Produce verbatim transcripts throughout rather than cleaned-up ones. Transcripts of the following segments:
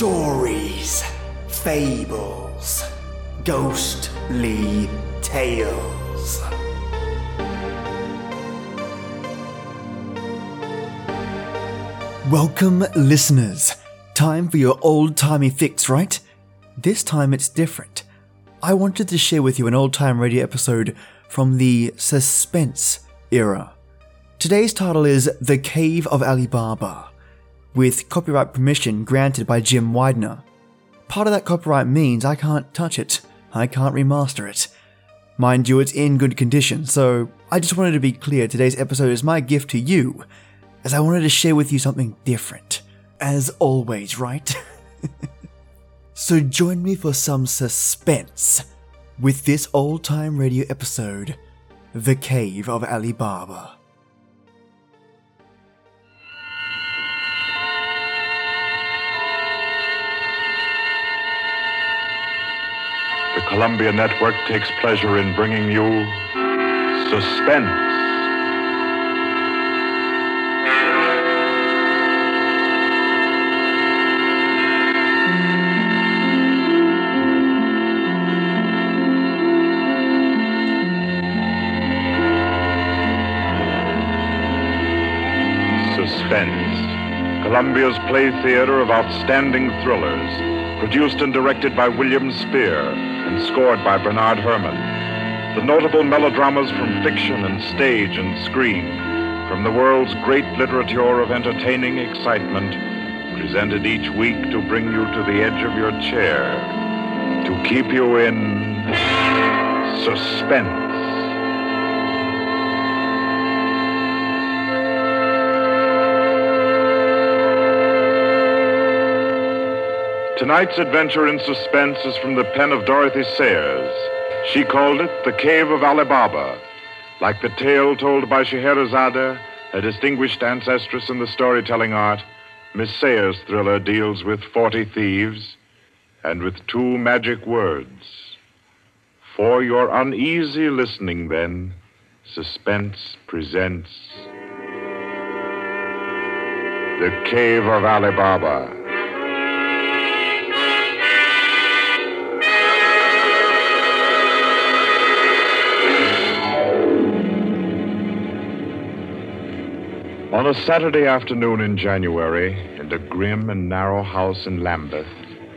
Stories, fables, ghostly tales. Welcome, listeners. Time for your old-timey fix, right? This time it's different. I wanted to share with you an old-time radio episode from the suspense era. Today's title is The Cave of Ali Baba, with copyright permission granted by Jim Widner. Part of that copyright means I can't touch it, I can't remaster it. Mind you, it's in good condition, so I just wanted to be clear today's episode is my gift to you, as I wanted to share with you something different. As always, right? So join me for some suspense with this old-time radio episode, The Cave of Ali Baba. The Columbia Network takes pleasure in bringing you Suspense. Suspense. Columbia's play theater of outstanding thrillers. Produced and directed by William Spear and scored by Bernard Herman. The notable melodramas from fiction and stage and screen, from the world's great literature of entertaining excitement, presented each week to bring you to the edge of your chair, to keep you in suspense. Tonight's adventure in suspense is from the pen of Dorothy Sayers. She called it The Cave of Ali Baba. Like the tale told by Scheherazade, a distinguished ancestress in the storytelling art, Miss Sayers' thriller deals with forty thieves and with two magic words. For your uneasy listening, then, Suspense presents The Cave of Ali Baba. On a Saturday afternoon in January, in a grim and narrow house in Lambeth,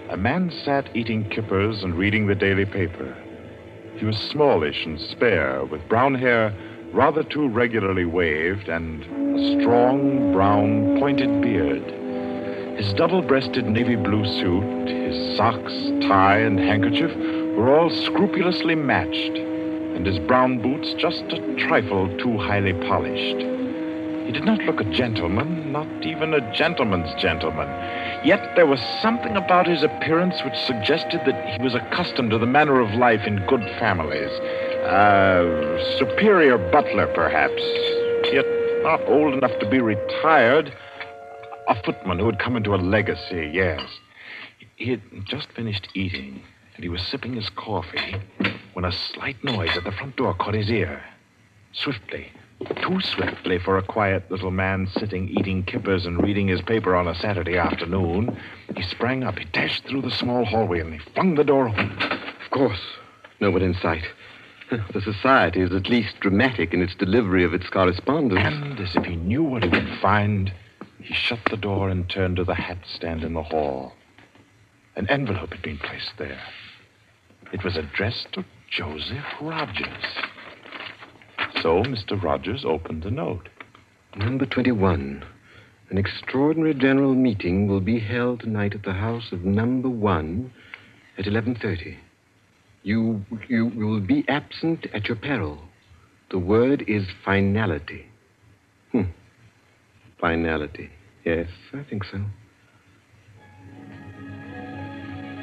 a man sat eating kippers and reading the daily paper. He was smallish and spare, with brown hair rather too regularly waved and a strong, brown, pointed beard. His double-breasted navy blue suit, his socks, tie, and handkerchief were all scrupulously matched, and his brown boots just a trifle too highly polished. He did not look a gentleman, not even a gentleman's gentleman. Yet there was something about his appearance which suggested that he was accustomed to the manner of life in good families. A superior butler, perhaps, yet not old enough to be retired. A footman who had come into a legacy, yes. He had just finished eating, and he was sipping his coffee, when a slight noise at the front door caught his ear. Swiftly. Too swiftly for a quiet little man sitting eating kippers and reading his paper on a Saturday afternoon, he sprang up. He dashed through the small hallway and he flung the door open. Of course, no one in sight. The society is at least dramatic in its delivery of its correspondence. And as if he knew what he would find, he shut the door and turned to the hat stand in the hall. An envelope had been placed there. It was addressed to Joseph Rogers. So Mister Rogers opened the note. Number twenty-one. An extraordinary general meeting will be held tonight at the house of number one at eleven thirty. You, you will be absent at your peril. The word is finality. Hmm. Finality. Yes, I think so.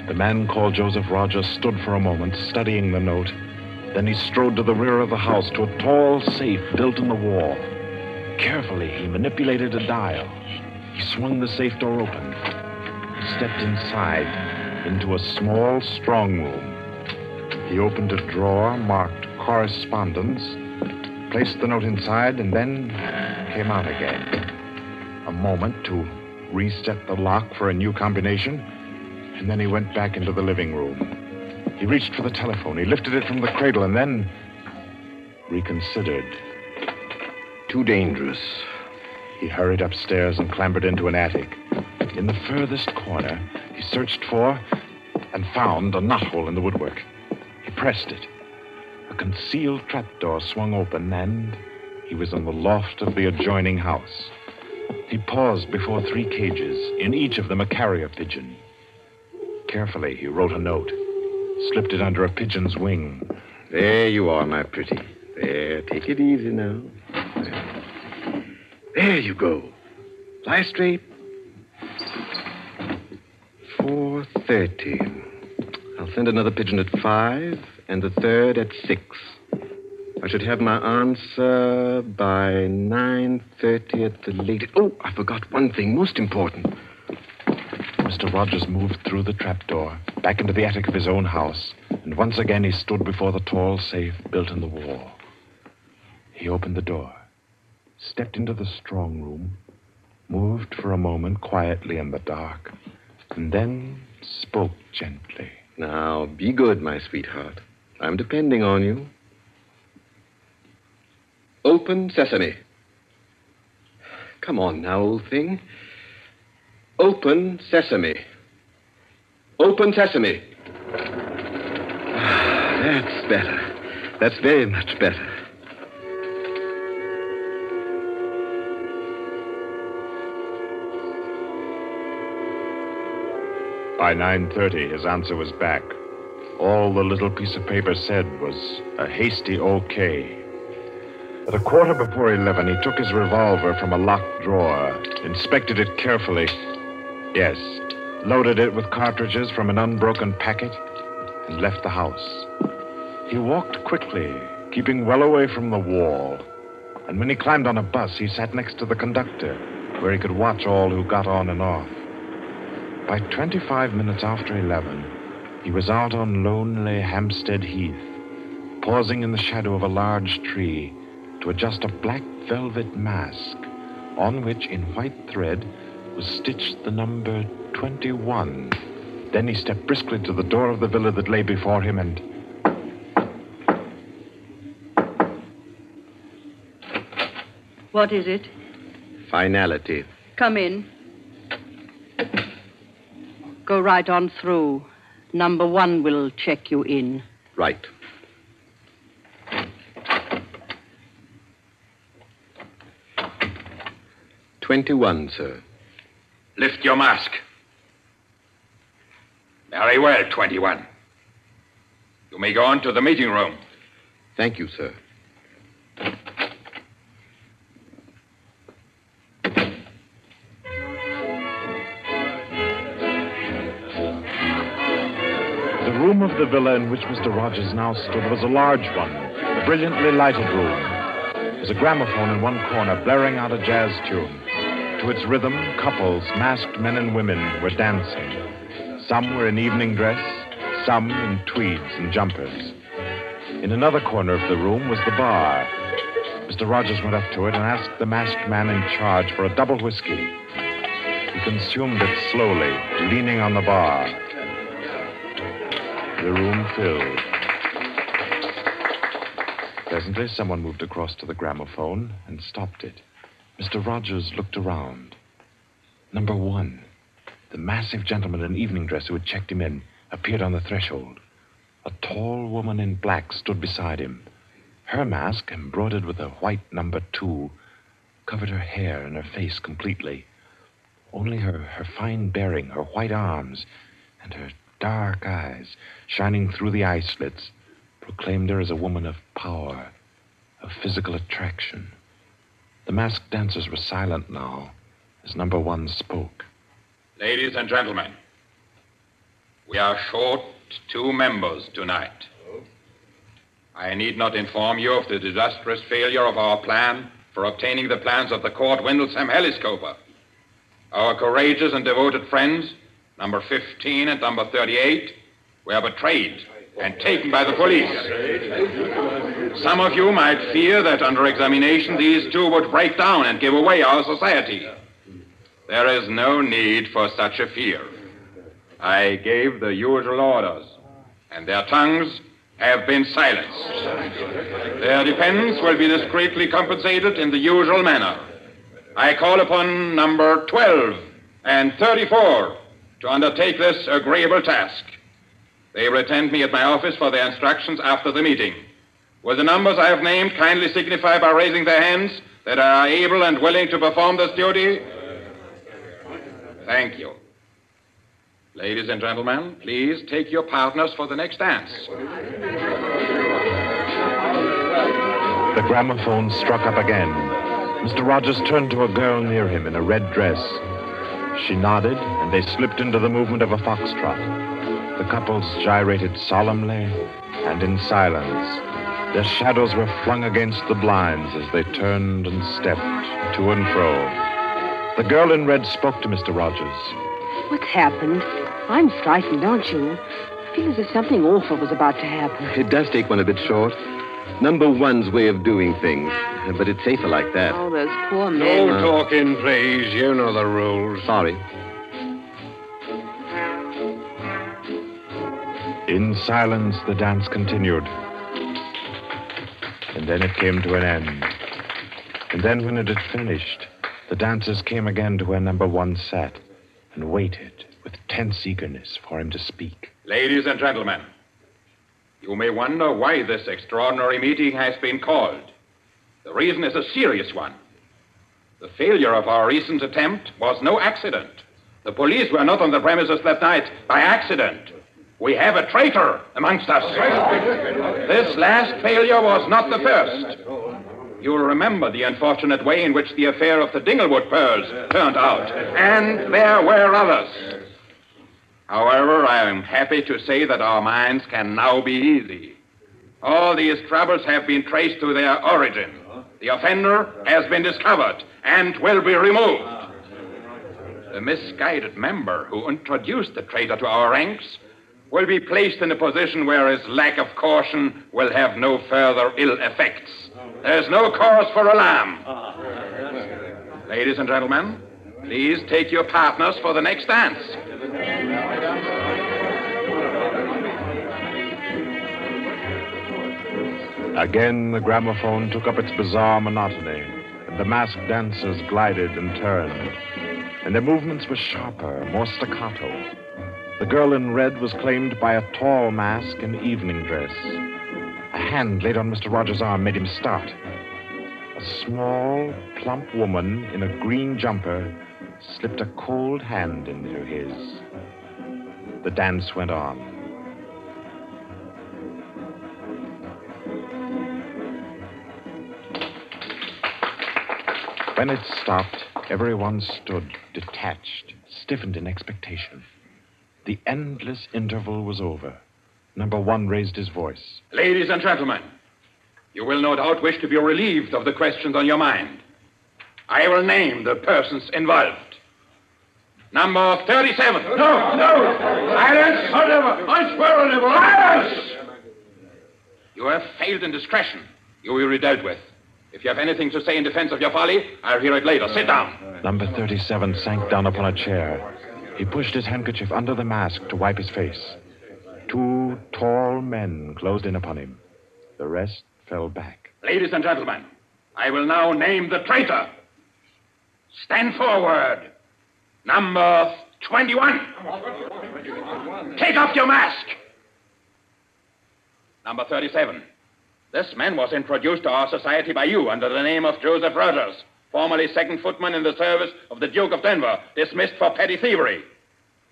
The man called Joseph Rogers stood for a moment, studying the note. Then he strode to the rear of the house, to a tall safe built in the wall. Carefully, he manipulated a dial. He swung the safe door open. He stepped inside, into a small strong room. He opened a drawer marked correspondence, placed the note inside, and then came out again. A moment to reset the lock for a new combination, and then he went back into the living room. He reached for the telephone. He lifted it from the cradle and then reconsidered. Too dangerous. He hurried upstairs and clambered into an attic. In the furthest corner, he searched for and found a knothole in the woodwork. He pressed it. A concealed trapdoor swung open, and he was in the loft of the adjoining house. He paused before three cages, in each of them a carrier pigeon. Carefully, he wrote a note, slipped it under a pigeon's wing. There you are, my pretty. There, take it easy now. There, there you go. Lie straight. four thirty. I'll send another pigeon at five and the third at six. I should have my answer by nine thirty at the latest. Oh, I forgot one thing most important. Mister Rogers moved through the trapdoor, back into the attic of his own house, and once again he stood before the tall safe built in the wall. He opened the door, stepped into the strong room, moved for a moment quietly in the dark, and then spoke gently. Now, be good, my sweetheart. I'm depending on you. Open sesame. Come on now, old thing. Open sesame. Open sesame. Ah, that's better. That's very much better. By nine thirty, his answer was back. All the little piece of paper said was a hasty okay. At a quarter before eleven, he took his revolver from a locked drawer, inspected it carefully. Yes, loaded it with cartridges from an unbroken packet, and left the house. He walked quickly, keeping well away from the wall. And when he climbed on a bus, he sat next to the conductor, where he could watch all who got on and off. By twenty-five minutes after eleven, he was out on lonely Hampstead Heath, pausing in the shadow of a large tree to adjust a black velvet mask on which, in white thread, was stitched the number twenty-one. Then he stepped briskly to the door of the villa that lay before him and... What is it? Finality. Come in. Go right on through. Number one will check you in. Right. twenty-one, sir. Lift your mask. Very well, twenty-one. You may go on to the meeting room. Thank you, sir. The room of the villa in which Mister Rogers now stood was a large one, a brilliantly lighted room. There was a gramophone in one corner blaring out a jazz tune. To its rhythm, couples, masked men and women, were dancing. Some were in evening dress, some in tweeds and jumpers. In another corner of the room was the bar. Mister Rogers went up to it and asked the masked man in charge for a double whiskey. He consumed it slowly, leaning on the bar. The room filled. Presently, someone moved across to the gramophone and stopped it. Mister Rogers looked around. Number one, the massive gentleman in evening dress who had checked him in, appeared on the threshold. A tall woman in black stood beside him. Her mask, embroidered with a white number two, covered her hair and her face completely. Only her, her fine bearing, her white arms, and her dark eyes, shining through the eye slits, proclaimed her as a woman of power, of physical attraction. The masked dancers were silent now, as number one spoke. Ladies and gentlemen, we are short two members tonight. I need not inform you of the disastrous failure of our plan for obtaining the plans of the court Wendelsham Helliscoper. Our courageous and devoted friends, number fifteen and number thirty-eight, were betrayed and taken by the police. Some of you might fear that under examination these two would break down and give away our society. There is no need for such a fear. I gave the usual orders, and their tongues have been silenced. Their defense will be discreetly compensated in the usual manner. I call upon number twelve and thirty-four to undertake this agreeable task. They will attend me at my office for their instructions after the meeting. Will the numbers I have named kindly signify by raising their hands that they are able and willing to perform this duty? Thank you. Ladies and gentlemen, please take your partners for the next dance. The gramophone struck up again. Mister Rogers turned to a girl near him in a red dress. She nodded, and they slipped into the movement of a foxtrot. The couples gyrated solemnly and in silence. Their shadows were flung against the blinds as they turned and stepped to and fro. The girl in red spoke to Mister Rogers. What's happened? I'm frightened, aren't you? I feel as if something awful was about to happen. It does take one a bit short. Number one's way of doing things. But it's safer like that. Oh, those poor men. Don't talk in, please. You know the rules. Sorry. In silence, the dance continued. And then it came to an end. And then when it had finished, the dancers came again to where number one sat and waited with tense eagerness for him to speak. Ladies and gentlemen, you may wonder why this extraordinary meeting has been called. The reason is a serious one. The failure of our recent attempt was no accident. The police were not on the premises that night by accident. We have a traitor amongst us. This last failure was not the first. You'll remember the unfortunate way in which the affair of the Dinglewood Pearls turned out. And there were others. However, I am happy to say that our minds can now be easy. All these troubles have been traced to their origin. The offender has been discovered and will be removed. The misguided member who introduced the traitor to our ranks will be placed in a position where his lack of caution will have no further ill effects. There's no cause for alarm. Ladies and gentlemen, please take your partners for the next dance. Again, the gramophone took up its bizarre monotony, and the masked dancers glided and turned, and their movements were sharper, more staccato. The girl in red was claimed by a tall mask and evening dress. A hand laid on Mister Rogers' arm made him start. A small, plump woman in a green jumper slipped a cold hand into his. The dance went on. When it stopped, everyone stood detached, stiffened in expectation. The endless interval was over. Number one raised his voice. Ladies and gentlemen, you will no doubt wish to be relieved of the questions on your mind. I will name the persons involved. Number thirty-seven. No, no. Silence. I never. I swear I never. Silence. You have failed in discretion. You will be dealt with. If you have anything to say in defense of your folly, I'll hear it later. Sit down. Number thirty-seven sank down upon a chair. He pushed his handkerchief under the mask to wipe his face. Two tall men closed in upon him. The rest fell back. Ladies and gentlemen, I will now name the traitor. Stand forward. Number twenty-one. Take off your mask. Number thirty-seven. This man was introduced to our society by you under the name of Joseph Rogers, formerly second footman in the service of the Duke of Denver, dismissed for petty thievery.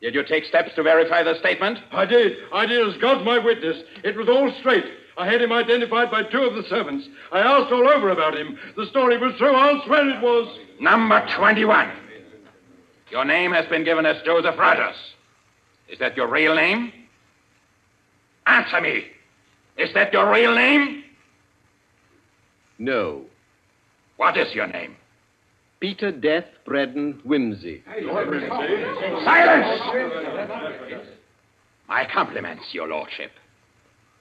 Did you take steps to verify the statement? I did. I did as God's my witness. It was all straight. I had him identified by two of the servants. I asked all over about him. The story was true. I'll swear it was. Number twenty-one. Your name has been given as Joseph Rogers. Is that your real name? Answer me. Is that your real name? No. What is your name? Peter Death Bredon Wimsey. Silence! My compliments, your lordship.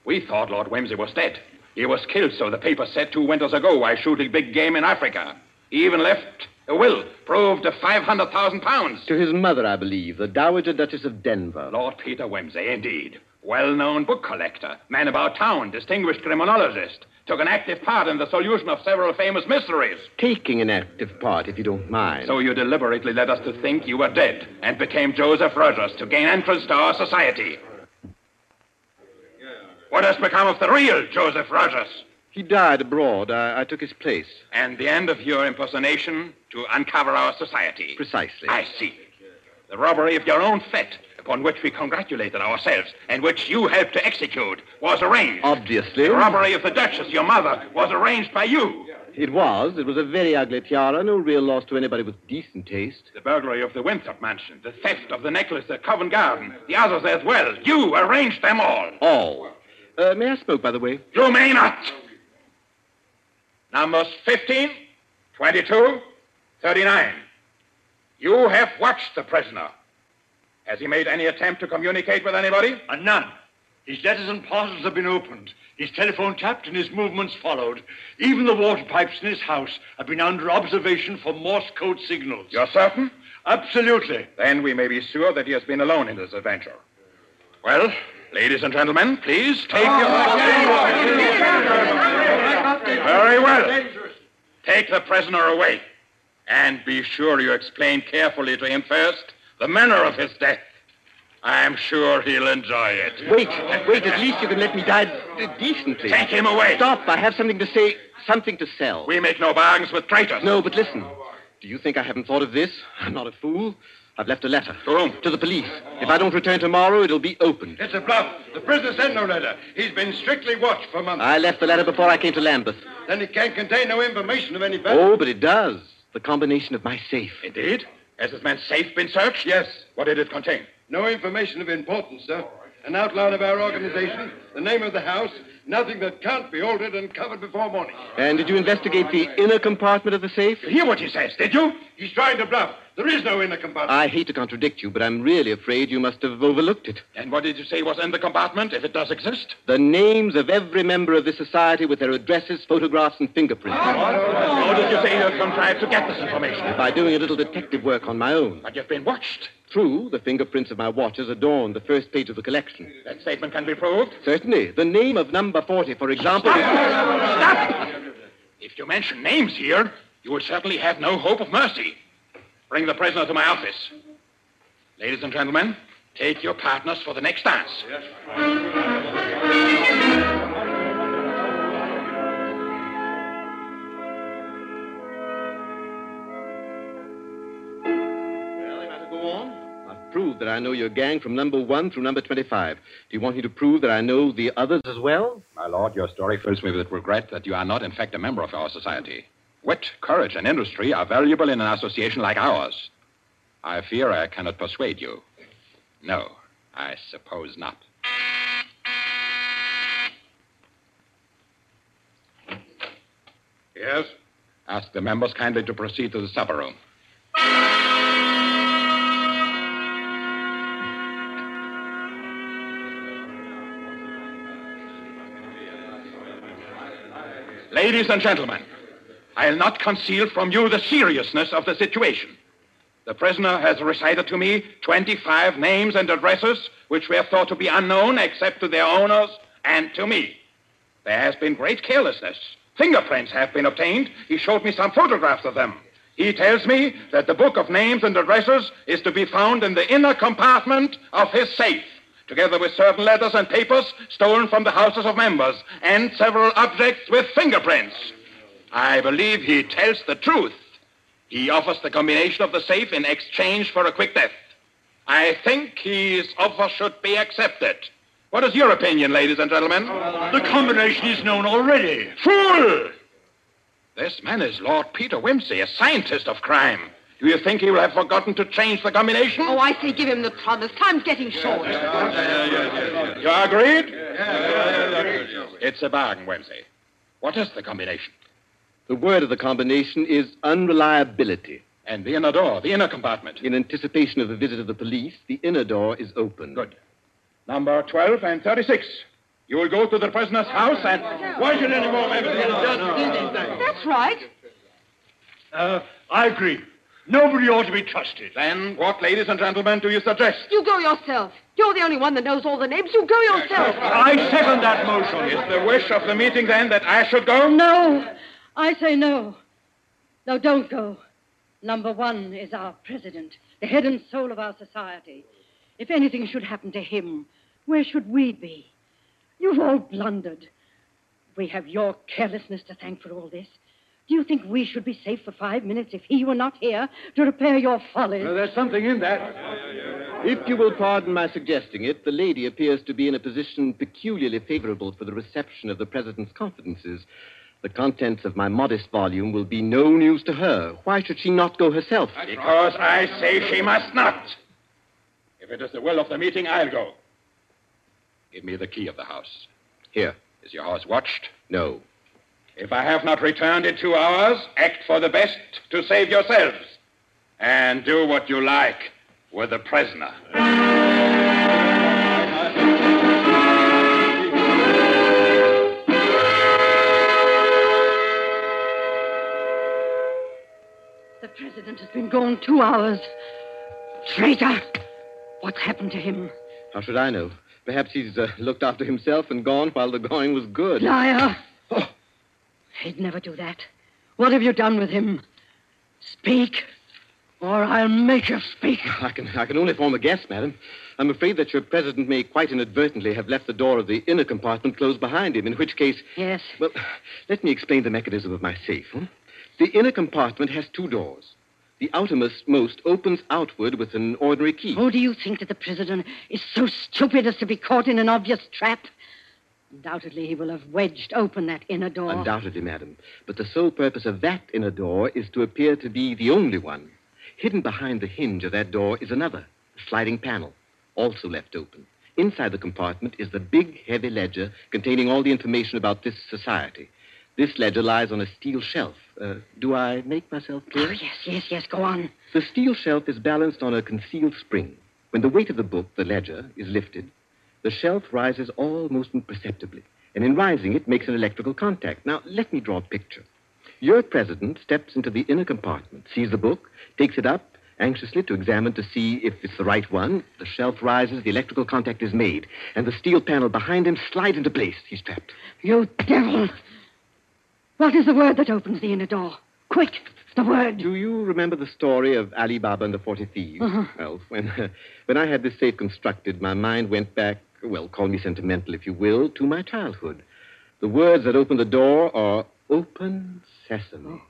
We thought Lord Wimsey was dead. He was killed, so the paper said, two winters ago, while shooting big game in Africa. He even left The will proved to five hundred thousand pounds. To his mother, I believe, the Dowager Duchess of Denver. Lord Peter Wimsey, indeed. Well-known book collector, man about town, distinguished criminologist. Took an active part in the solution of several famous mysteries. Taking an active part, if you don't mind. So you deliberately led us to think you were dead and became Joseph Rogers to gain entrance to our society. What has become of the real Joseph Rogers? He died abroad. I, I took his place. And the end of your impersonation? To uncover our society. Precisely. I see. The robbery of your own flat, upon which we congratulated ourselves, and which you helped to execute, was arranged. Obviously. The robbery of the Duchess, your mother, was arranged by you. It was. It was a very ugly tiara, no real loss to anybody with decent taste. The burglary of the Winthrop Mansion, the theft of the necklace at Covent Garden, the others as well. You arranged them all. All. Uh, may I smoke, by the way? You may not. Numbers fifteen, twenty-two, thirty-nine. You have watched the prisoner. Has he made any attempt to communicate with anybody? Uh, none. His letters and parcels have been opened. His telephone tapped and his movements followed. Even the water pipes in his house have been under observation for Morse code signals. You're certain? Absolutely. Then we may be sure that he has been alone in this adventure. Well, ladies and gentlemen, please take oh, your... Oh, very well. Take the prisoner away. And be sure you explain carefully to him first the manner of his death. I'm sure he'll enjoy it. Wait, wait, at least you can let me die decently. Take him away. Stop, I have something to say, something to sell. We make no bargains with traitors. No, but listen. Do you think I haven't thought of this? I'm not a fool. I've left a letter. To whom? To the police. If I don't return tomorrow, it'll be opened. It's a bluff. The prisoner sent no letter. He's been strictly watched for months. I left the letter before I came to Lambeth. Then it can contain no information of any value. Oh, but it does. The combination of my safe. Indeed? Has this man's safe been searched? Yes. What did it contain? No information of importance, sir. An outline of our organization, the name of the house, nothing that can't be altered and covered before morning. And did you investigate the inner compartment of the safe? You hear what he says, did you? He's trying to bluff. There is no inner compartment. I hate to contradict you, but I'm really afraid you must have overlooked it. And what did you say was in the compartment, if it does exist? The names of every member of this society with their addresses, photographs, and fingerprints. How did you say you contrived to get this information? By doing a little detective work on my own. But you've been watched. True, the fingerprints of my watches adorn the first page of the collection. That statement can be proved? Certainly. The name of number forty, for example... Stop! Stop! If you mention names here, you will certainly have no hope of mercy. Bring the prisoner to my office. Ladies and gentlemen, take your partners for the next dance. Yes. Well, you might go on. I've proved that I know your gang from number one through number twenty-five. Do you want me to prove that I know the others as well? My lord, your story fills me with regret that you are not, in fact, a member of our society. Wit, courage, and industry are valuable in an association like ours. I fear I cannot persuade you. No, I suppose not. Yes? Ask the members kindly to proceed to the supper room. Ladies and gentlemen, I'll not conceal from you the seriousness of the situation. The prisoner has recited to me twenty-five names and addresses which were thought to be unknown except to their owners and to me. There has been great carelessness. Fingerprints have been obtained. He showed me some photographs of them. He tells me that the book of names and addresses is to be found in the inner compartment of his safe, together with certain letters and papers stolen from the houses of members and several objects with fingerprints. I believe he tells the truth. He offers the combination of the safe in exchange for a quick death. I think his offer should be accepted. What is your opinion, ladies and gentlemen? The combination is known already. Fool! This man is Lord Peter Wimsey, a scientist of crime. Do you think he will have forgotten to change the combination? Oh, I say give him the promise. Time's getting short. Yeah, yeah, yeah, yeah, yeah. You agreed? Yeah, yeah, yeah, yeah, yeah. It's a bargain, Wimsey. What is the combination? The word of the combination is unreliability. And the inner door, the inner compartment. In anticipation of the visit of the police, the inner door is open. Good. Number twelve and thirty-six. You will go to the prisoner's house and... No. Why should any more members... No, no, no, no, no. That's right. Uh, I agree. Nobody ought to be trusted. Then what, ladies and gentlemen, do you suggest? You go yourself. You're the only one that knows all the names. You go yourself. I second that motion. Is the wish of the meeting, then, that I should go? No. I say no. No, don't go. Number one is our president, the head and soul of our society. If anything should happen to him, where should we be? You've all blundered. We have your carelessness to thank for all this. Do you think we should be safe for five minutes if he were not here to repair your follies? Well, there's something in that. Yeah, yeah, yeah. If you will pardon my suggesting it, the lady appears to be in a position peculiarly favorable for the reception of the president's confidences. The contents of my modest volume will be no news to her. Why should she not go herself? Because I say she must not. If it is the will of the meeting, I'll go. Give me the key of the house. Here. Is your horse watched? No. If I have not returned in two hours, act for the best to save yourselves. And do what you like with the prisoner. The president has been gone two hours. Traitor! What's happened to him? How should I know? Perhaps he's uh, looked after himself and gone while the going was good. Liar! Oh. He'd never do that. What have you done with him? Speak, or I'll make you speak. I can, I can only form a guess, madam. I'm afraid that your president may quite inadvertently have left the door of the inner compartment closed behind him, in which case... Yes. Well, let me explain the mechanism of my safe. Hmm? The inner compartment has two doors. The outermost most opens outward with an ordinary key. Oh, do you think that the prisoner is so stupid as to be caught in an obvious trap? Undoubtedly, he will have wedged open that inner door. Undoubtedly, madam. But the sole purpose of that inner door is to appear to be the only one. Hidden behind the hinge of that door is another, a sliding panel, also left open. Inside the compartment is the big, heavy ledger containing all the information about this society. This ledger lies on a steel shelf. Uh, do I make myself clear? Oh, yes, yes, yes, go on. The steel shelf is balanced on a concealed spring. When the weight of the book, the ledger, is lifted, the shelf rises almost imperceptibly, and in rising it makes an electrical contact. Now, let me draw a picture. Your president steps into the inner compartment, sees the book, takes it up anxiously to examine to see if it's the right one. The shelf rises, the electrical contact is made, and the steel panel behind him slides into place. He's trapped. You devil! What is the word that opens the inner door? Quick, the word. Do you remember the story of Ali Baba and the forty thieves? Uh-huh. Well, when, uh, when I had this safe constructed, my mind went back, well, call me sentimental, if you will, to my childhood. The words that open the door are open sesame. Oh.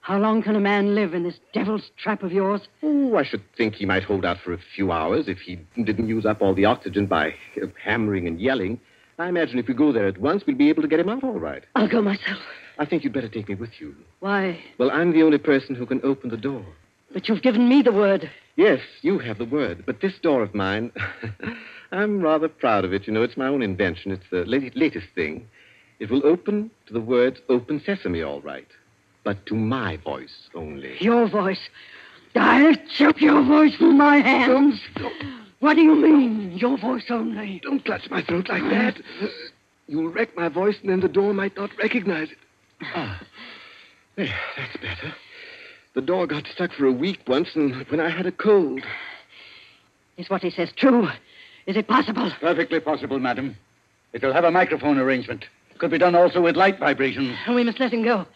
How long can a man live in this devil's trap of yours? Oh, I should think he might hold out for a few hours if he didn't use up all the oxygen by uh, hammering and yelling. I imagine if we go there at once, we'll be able to get him out all right. I'll go myself. I think you'd better take me with you. Why? Well, I'm the only person who can open the door. But you've given me the word. Yes, you have the word. But this door of mine, I'm rather proud of it. You know, it's my own invention. It's the latest thing. It will open to the words open sesame, all right. But to my voice only. Your voice? I'll chop your voice with my hands. Don't. What do you mean, your voice only? Don't clutch my throat like that. You'll wreck my voice, and then the door might not recognize it. Ah, there, that's better. The door got stuck for a week once, and when I had a cold. Is what he says true? Is it possible? Perfectly possible, madam. It will have a microphone arrangement. Could be done also with light vibrations. We must let him go.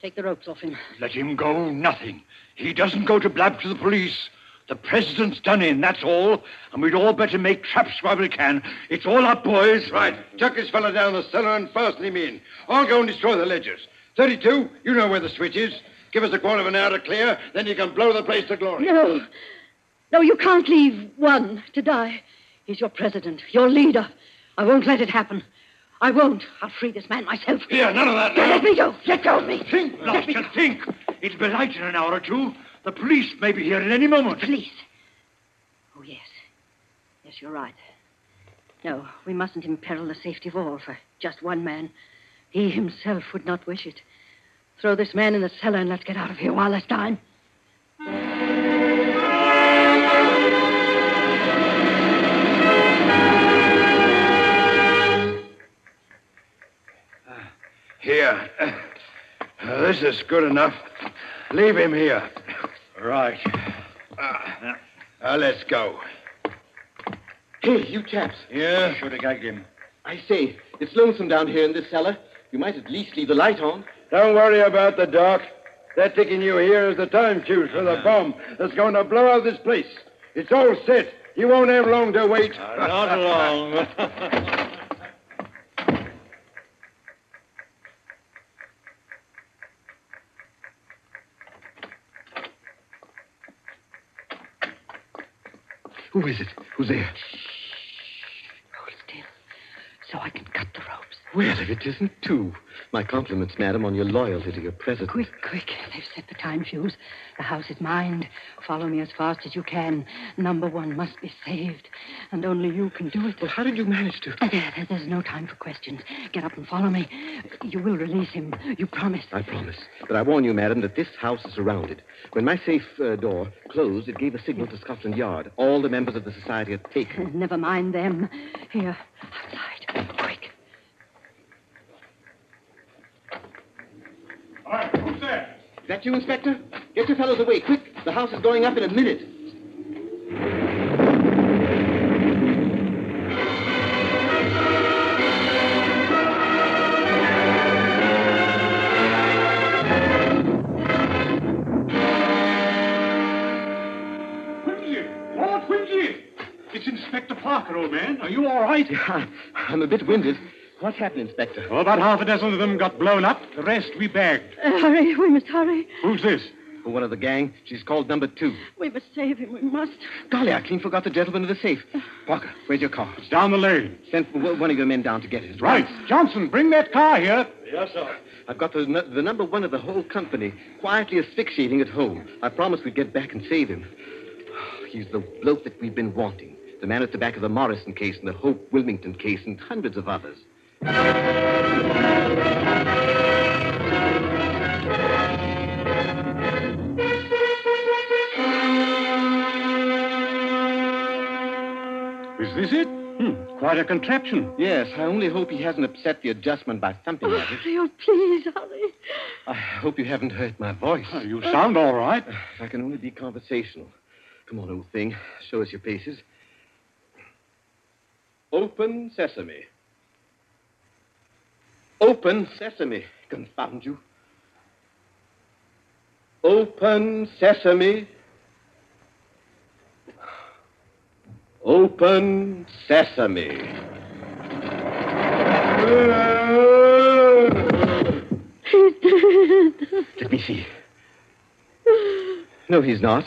Take the ropes off him. Let him go, nothing. He doesn't go to blab to the police. The president's done in, that's all. And we'd all better make traps while we can. It's all up, boys. Right. Chuck his fellow down the cellar and fasten him in. I'll go and destroy the ledgers. thirty-two, you know where the switch is. Give us a quarter of an hour to clear, then you can blow the place to glory. No. No, you can't leave one to die. He's your president, your leader. I won't let it happen. I won't. I'll free this man myself. Here, none of that now. Let me go. Let go of me. Think, Lester, think. It'll be light in an hour or two. The police may be here at any moment. The police? Oh, yes. Yes, you're right. No, we mustn't imperil the safety of all for just one man. He himself would not wish it. Throw this man in the cellar and let's get out of here while there's time. Here. Uh, this is good enough. Leave him here. Right. Uh, now, let's go. Hey, you chaps. Yeah? Should have gagged him. I say, it's lonesome down here in this cellar. You might at least leave the light on. Don't worry about the dark. They're taking you here as the time fuse for the bomb that's going to blow out this place. It's all set. You won't have long to wait. Uh, not long. Who is it? Who's there? Shh. Hold still, so I can cut the ropes. Well, if it isn't two. My compliments, madam, on your loyalty to your president. Quick, quick. They've set the time fuse. The house is mined. Follow me as fast as you can. Number one must be saved, and only you can do it. Well, how did you manage to... Uh, there, there, there's no time for questions. Get up and follow me. You will release him. You promise. I promise. But I warn you, madam, that this house is surrounded. When my safe uh, door closed, it gave a signal to Scotland Yard. All the members of the society had taken. Never mind them. Here, outside. Quick. All right, who's there? Is that you, Inspector? Get your fellows away, quick. The house is going up in a minute. Wimsey! Lord Wimsey! It's Inspector Parker, old man. Are you all right? Yeah, I'm a bit winded. What's happened, Inspector? Oh, about half a dozen of them got blown up. The rest we bagged. Uh, hurry. We must hurry. Who's this? Oh, one of the gang. She's called number two. We must save him. We must. Golly, I clean forgot the gentleman in the safe. Parker, where's your car? It's down the lane. Send one of your men down to get it. Right. right. Johnson, bring that car here. Yes, sir. I've got the, the number one of the whole company quietly asphyxiating at home. I promised we'd get back and save him. Oh, he's the bloke that we've been wanting. The man at the back of the Morrison case and the Hope Wilmington case and hundreds of others. Is this it? Hmm, quite a contraption. Yes, I only hope he hasn't upset the adjustment by thumping at it. Oh, please, Ollie. I hope you haven't hurt my voice. Oh, you sound all right. I can only be conversational. Come on, old thing. Show us your paces. Open sesame. Open sesame, confound you. Open sesame. Open sesame. Let me see. No, he's not.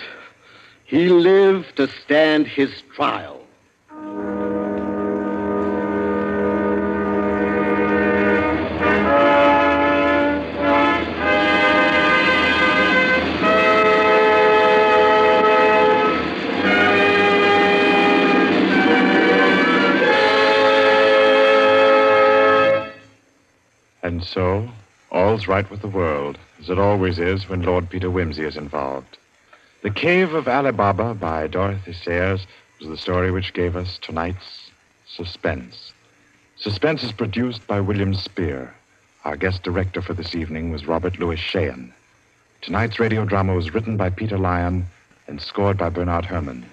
He lived to stand his trial. And so, all's right with the world, as it always is when Lord Peter Wimsey is involved. The Cave of Ali Baba by Dorothy Sayers was the story which gave us tonight's suspense. Suspense is produced by William Spear. Our guest director for this evening was Robert Louis Sheehan. Tonight's radio drama was written by Peter Lyon and scored by Bernard Herman.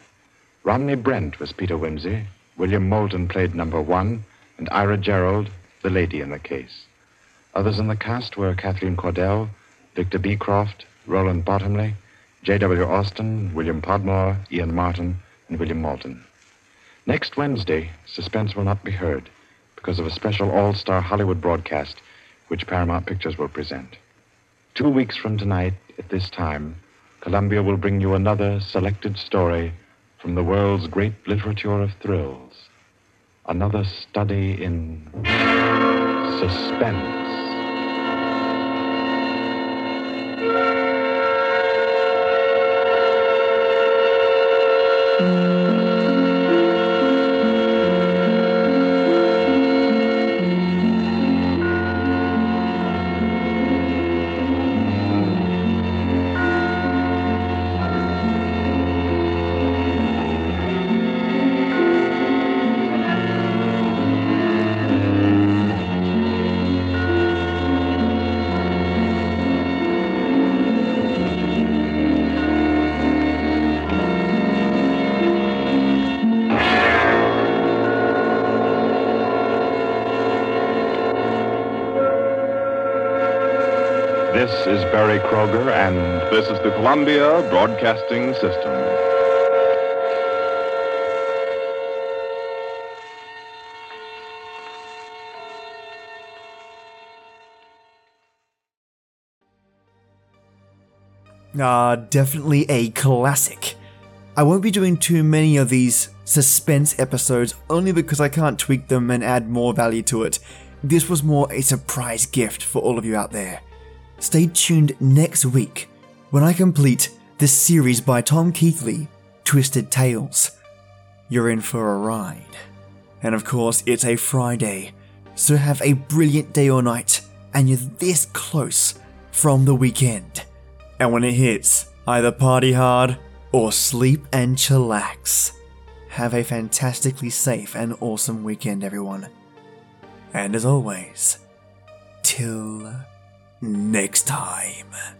Romney Brent was Peter Wimsey, William Moulton played number one, and Ira Gerald, the lady in the case. Others in the cast were Kathleen Cordell, Victor Beecroft, Roland Bottomley, J W. Austin, William Podmore, Ian Martin, and William Moulton. Next Wednesday, Suspense will not be heard because of a special all-star Hollywood broadcast which Paramount Pictures will present. Two weeks from tonight, at this time, Columbia will bring you another selected story from the world's great literature of thrills. Another study in suspense. This is Barry Kroger, and this is the Columbia Broadcasting System. Uh, definitely a classic. I won't be doing too many of these suspense episodes only because I can't tweak them and add more value to it. This was more a surprise gift for all of you out there. Stay tuned next week when I complete this series by Tom Keithley, Twisted Tales. You're in for a ride. And of course, it's a Friday, so have a brilliant day or night, and you're this close from the weekend. And when it hits, either party hard or sleep and chillax. Have a fantastically safe and awesome weekend, everyone. And as always, till next time.